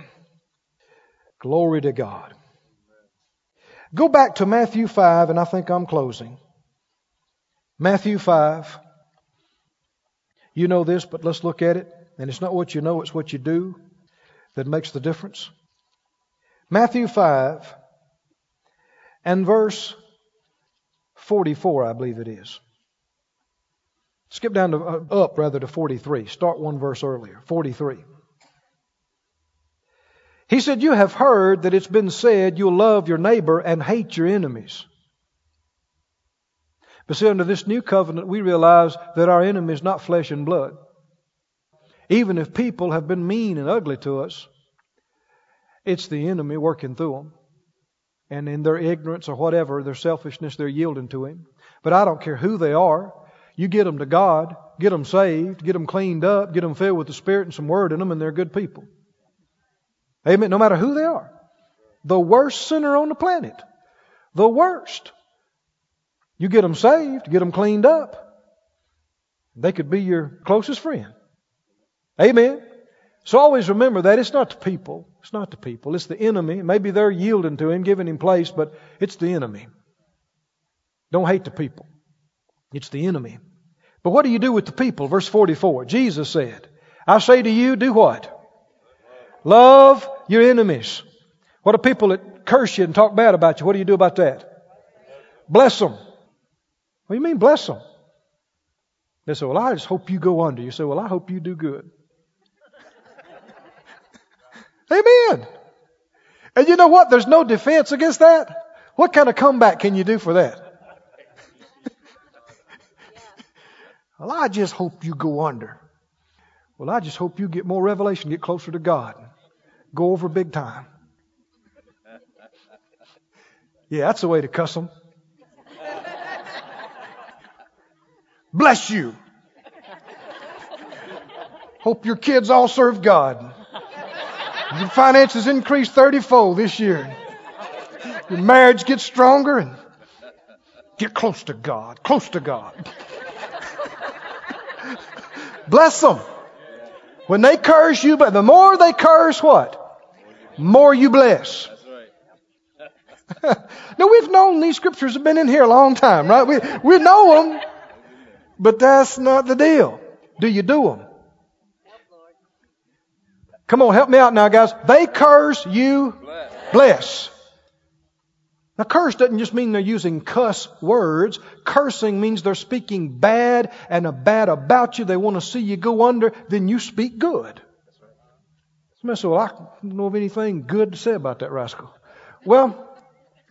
Glory to God. Go back to Matthew five, and I think I'm closing. Matthew five. You know this, but let's look at it. And it's not what you know, it's what you do that makes the difference. Matthew five and verse forty-four, I believe it is. Skip down to, uh, up rather to forty-three. Start one verse earlier, forty-three. He said, you have heard that it's been said, you'll love your neighbor and hate your enemies. But see, under this new covenant, we realize that our enemy is not flesh and blood. Even if people have been mean and ugly to us, it's the enemy working through them. And in their ignorance or whatever, their selfishness, they're yielding to him. But I don't care who they are. You get them to God, get them saved, get them cleaned up, get them filled with the Spirit and some Word in them, and they're good people. Amen. No matter who they are. The worst sinner on the planet. The worst. You get them saved, get them cleaned up. They could be your closest friend. Amen. So always remember that it's not the people. It's not the people. It's the enemy. Maybe they're yielding to him, giving him place, but it's the enemy. Don't hate the people. It's the enemy. But what do you do with the people? Verse forty-four, Jesus said, I say to you, do what? Love your enemies. What are people that curse you and talk bad about you? What do you do about that? Bless them. What do you mean bless them? They say, well, I just hope you go under. You say, well, I hope you do good. Amen. And you know what? There's no defense against that. What kind of comeback can you do for that? Well, I just hope you go under. Well, I just hope you get more revelation, get closer to God. Go over big time. Yeah, that's the way to cuss them. Bless you. Hope your kids all serve God. Your finances increase thirty-fold this year. Your marriage gets stronger and get close to God. Close to God. Bless them. When they curse you, but the more they curse, what? More you bless. Now, we've known these scriptures have been in here a long time, right? We we know them, but that's not the deal. Do you do them? Come on, help me out now, guys. They curse, you bless. Now, curse doesn't just mean they're using cuss words. Cursing means they're speaking bad and a bad about you. They want to see you go under. Then you speak good. Somebody said, well, I don't know of anything good to say about that rascal. Well,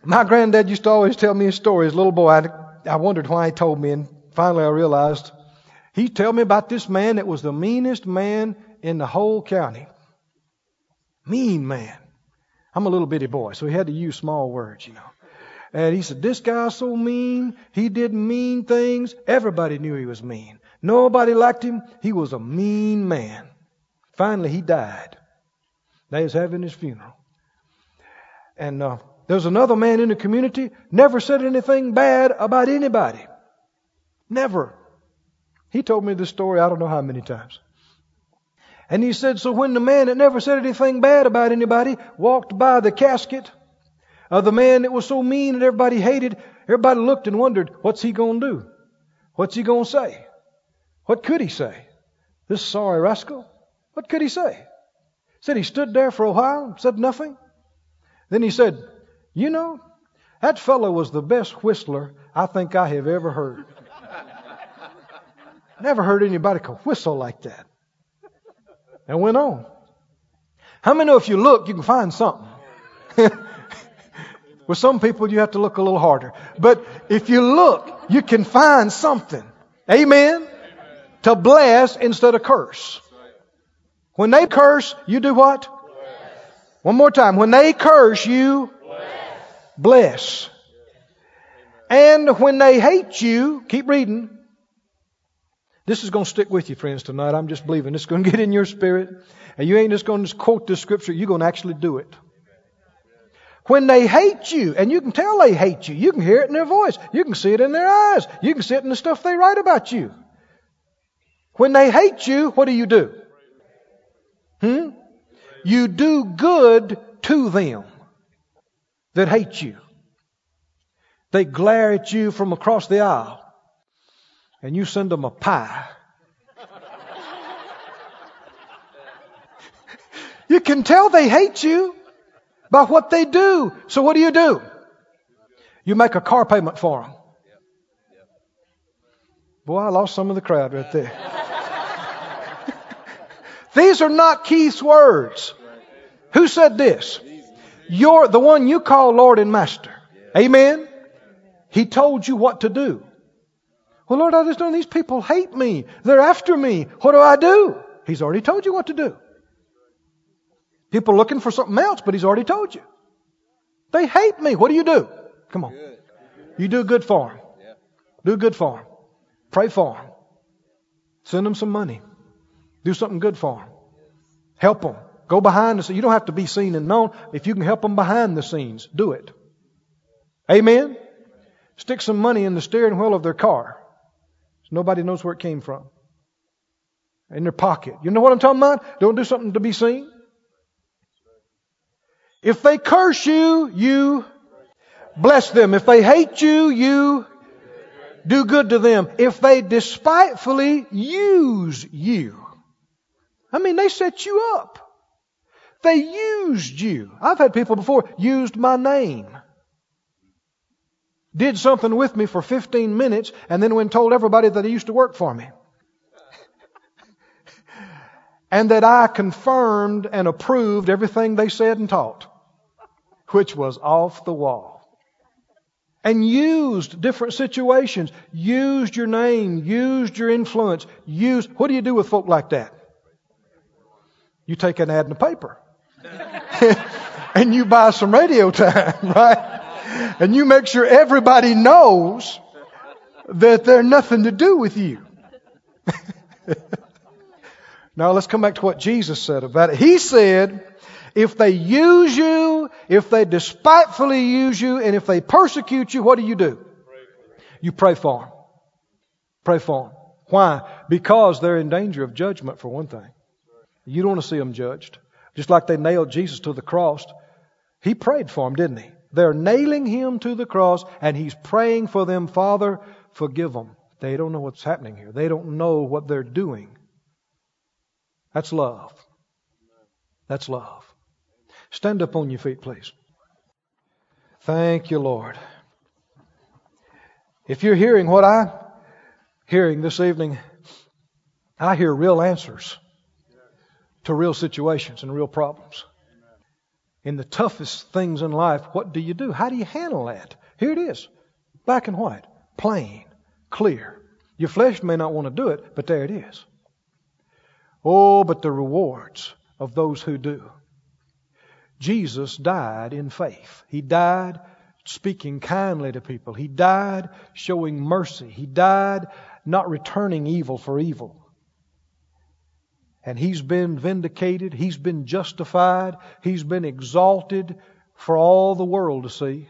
my granddad used to always tell me a story. As a little boy, I, I wondered why he told me. And finally I realized he'd tell me about this man that was the meanest man in the whole county. Mean man. I'm a little bitty boy, so he had to use small words, you know. And he said, this guy's so mean. He did mean things. Everybody knew he was mean. Nobody liked him. He was a mean man. Finally, he died. They was having his funeral. And uh, there was another man in the community, never said anything bad about anybody. Never. He told me this story I don't know how many times. And he said, so when the man that never said anything bad about anybody walked by the casket of the man that was so mean and everybody hated, everybody looked and wondered, what's he going to do? What's he going to say? What could he say? This sorry rascal, what could he say? Said he stood there for a while, said nothing. Then he said, you know, that fellow was the best whistler I think I have ever heard. Never heard anybody could whistle like that. And went on. How many know if you look, you can find something? With some people, you have to look a little harder. But if you look, you can find something. Amen? Amen. To bless instead of curse. When they curse, you do what? Bless. One more time. When they curse, you bless. bless. And when they hate you, keep reading. This is going to stick with you, friends, tonight. I'm just believing. It's going to get in your spirit. And you ain't just going to just quote this scripture. You're going to actually do it. When they hate you, and you can tell they hate you. You can hear it in their voice. You can see it in their eyes. You can see it in the stuff they write about you. When they hate you, what do you do? Hmm? You do good to them that hate you. They glare at you from across the aisle. And you send them a pie. You can tell they hate you by what they do. So what do you do? You make a car payment for them. Boy, I lost some of the crowd right there. These are not Keith's words. Who said this? You're the one you call Lord and Master. Amen? He told you what to do. Well, Lord, I just know these people hate me. They're after me. What do I do? He's already told you what to do. People are looking for something else, but he's already told you. They hate me. What do you do? Come on. You do good for them. Do good for them. Pray for them. Send them some money. Do something good for them. Help them. Go behind the scenes. You don't have to be seen and known. If you can help them behind the scenes, do it. Amen? Stick some money in the steering wheel of their car. Nobody knows where it came from. In their pocket. You know what I'm talking about? Don't do something to be seen. If they curse you, you bless them. If they hate you, you do good to them if they despitefully use you. I mean, they set you up. They used you. I've had people before used my name. Did something with me for fifteen minutes and then when told everybody that he used to work for me. And that I confirmed and approved everything they said and taught, which was off the wall. And used different situations, used your name, used your influence, used... What do you do with folk like that? You take an ad in the paper. And you buy some radio time, right? And you make sure everybody knows that they're nothing to do with you. Now let's come back to what Jesus said about it. He said, if they use you, if they despitefully use you, and if they persecute you, what do you do? You pray for them. Pray for them. Why? Because they're in danger of judgment, for one thing. You don't want to see them judged. Just like they nailed Jesus to the cross. He prayed for them, didn't he? They're nailing him to the cross, and he's praying for them. Father, forgive them. They don't know what's happening here. They don't know what they're doing. That's love. That's love. Stand up on your feet, please. Thank you, Lord. If you're hearing what I'm hearing this evening, I hear real answers to real situations and real problems. In the toughest things in life, what do you do? How do you handle that? Here it is. Black and white. Plain. Clear. Your flesh may not want to do it, but there it is. Oh, but the rewards of those who do. Jesus died in faith. He died speaking kindly to people. He died showing mercy. He died not returning evil for evil. And he's been vindicated. He's been justified. He's been exalted for all the world to see.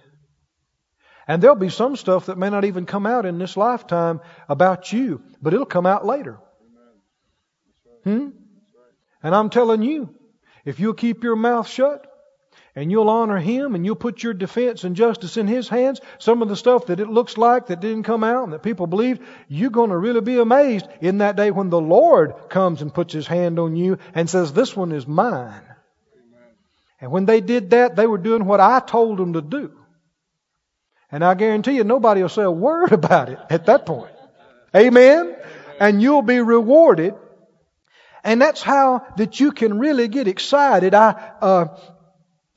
And there'll be some stuff that may not even come out in this lifetime about you, but it'll come out later. Hmm? And I'm telling you, if you'll keep your mouth shut and you'll honor him and you'll put your defense and justice in his hands, some of the stuff that it looks like that didn't come out and that people believed, you're going to really be amazed in that day when the Lord comes and puts his hand on you and says, this one is mine. Amen. And when they did that, they were doing what I told them to do. And I guarantee you, nobody will say a word about it at that point. Amen? Amen. And you'll be rewarded. And that's how that you can really get excited. I, uh,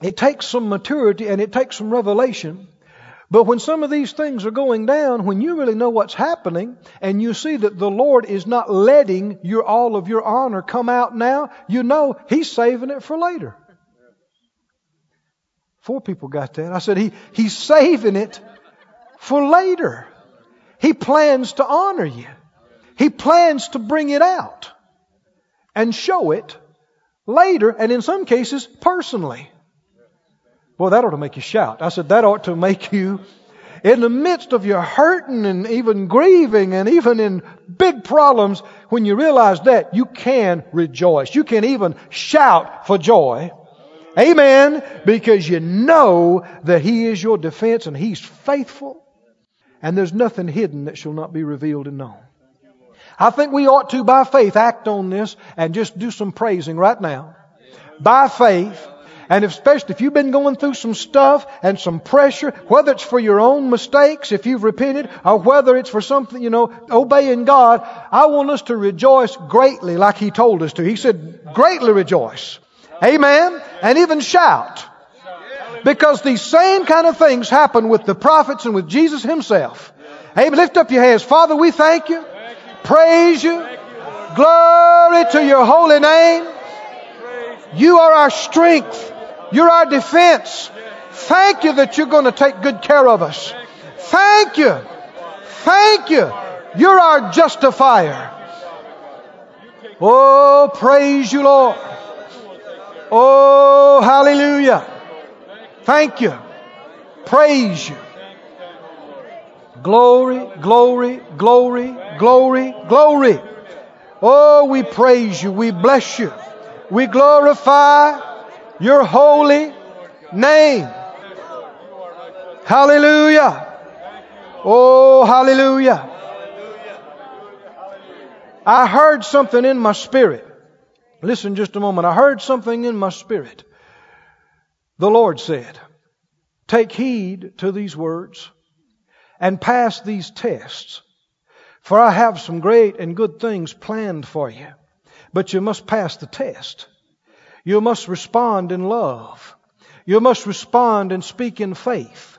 it takes some maturity and it takes some revelation. But when some of these things are going down, when you really know what's happening and you see that the Lord is not letting your all of your honor come out now, you know he's saving it for later. Four people got that. I said he he's saving it for later. He plans to honor you. He plans to bring it out. And show it later, and in some cases, personally. Well, that ought to make you shout. I said, that ought to make you, in the midst of your hurting and even grieving and even in big problems, when you realize that, you can rejoice. You can even shout for joy. Amen. Because you know that He is your defense and He's faithful. And there's nothing hidden that shall not be revealed and known. I think we ought to, by faith, act on this and just do some praising right now. By faith. And especially if you've been going through some stuff and some pressure, whether it's for your own mistakes, if you've repented, or whether it's for something, you know, obeying God, I want us to rejoice greatly like He told us to. He said, greatly rejoice. Amen. And even shout. Because these same kind of things happen with the prophets and with Jesus Himself. Amen. Lift up your hands. Father, we thank you. Praise you. Thank you, Lord. Glory to your holy name. You are our strength. You're our defense. Thank you that you're going to take good care of us. Thank you. Thank you. You're our justifier. Oh, praise you, Lord. Oh, hallelujah. Thank you. Praise you. Glory, glory, glory, glory, glory. Oh, we praise you. We bless you. We glorify your holy name. Hallelujah. Oh, hallelujah. I heard something in my spirit. Listen just a moment. I heard something in my spirit. The Lord said, take heed to these words and pass these tests, for I have some great and good things planned for you. But you must pass the test. You must respond in love. You must respond and speak in faith.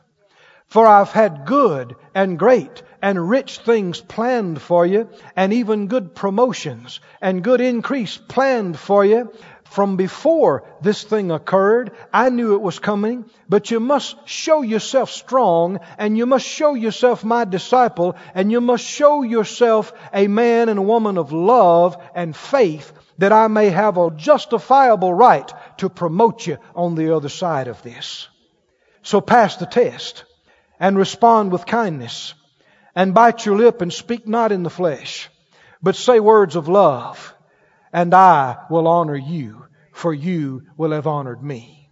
For I've had good and great and rich things planned for you, and even good promotions and good increase planned for you. From before this thing occurred, I knew it was coming, but you must show yourself strong, and you must show yourself my disciple, and you must show yourself a man and woman of love and faith, that I may have a justifiable right to promote you on the other side of this. So pass the test. And respond with kindness. And bite your lip and speak not in the flesh. But say words of love. And I will honor you. For you will have honored me.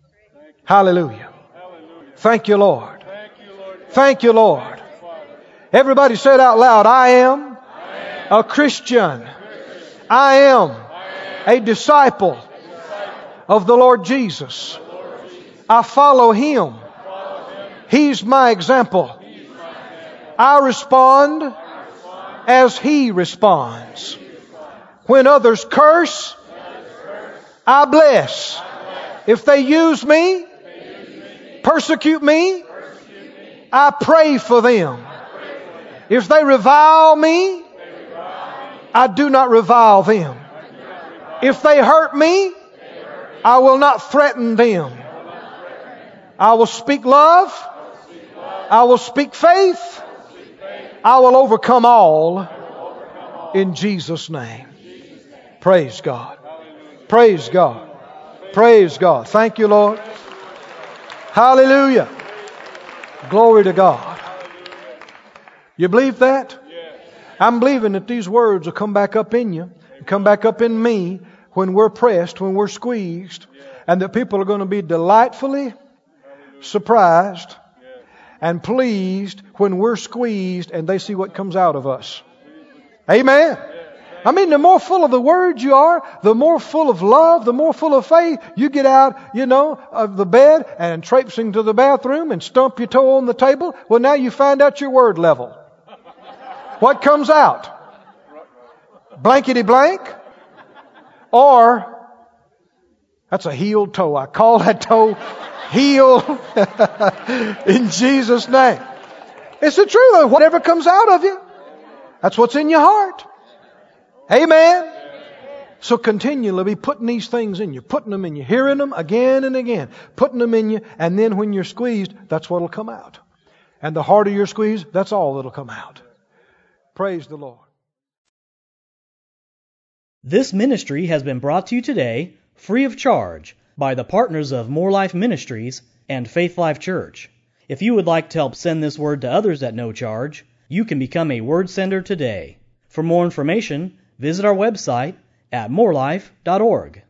Hallelujah. Hallelujah. Thank you, Lord. Thank you, Lord. Thank you, Lord. Thank you, Lord. Everybody say it out loud. I am, I am a Christian. Christian. I am, I am a disciple, a disciple of the Lord Jesus. The Lord Jesus. I follow Him. He's my example. I respond as He responds. When others curse, I bless. If they use me, persecute me, I pray for them. If they revile me, I do not revile them. If they hurt me, I will not threaten them. I will speak love. I will speak faith. I will overcome all in Jesus' name. Praise God. Praise God. Praise God. Thank you, Lord. Hallelujah. Glory to God. You believe that? I'm believing that these words will come back up in you, come back up in me when we're pressed, when we're squeezed, and that people are going to be delightfully surprised and pleased when we're squeezed and they see what comes out of us. Amen. I mean, the more full of the Word you are, the more full of love, the more full of faith. You get out, you know, of the bed and traipsing to the bathroom and stump your toe on the table. Well, now you find out your word level. What comes out? Blankety blank? Or, that's a healed toe. I call that toe healed in Jesus' name. It's the truth. Whatever comes out of you, that's what's in your heart. Amen. So continually be putting these things in you, putting them in you, hearing them again and again, putting them in you. And then when you're squeezed, that's what'll come out. And the harder you're squeezed, that's all that'll come out. Praise the Lord. This ministry has been brought to you today, free of charge, by the partners of More Life Ministries and Faith Life Church. If you would like to help send this word to others at no charge, you can become a word sender today. For more information, visit our website at more life dot org.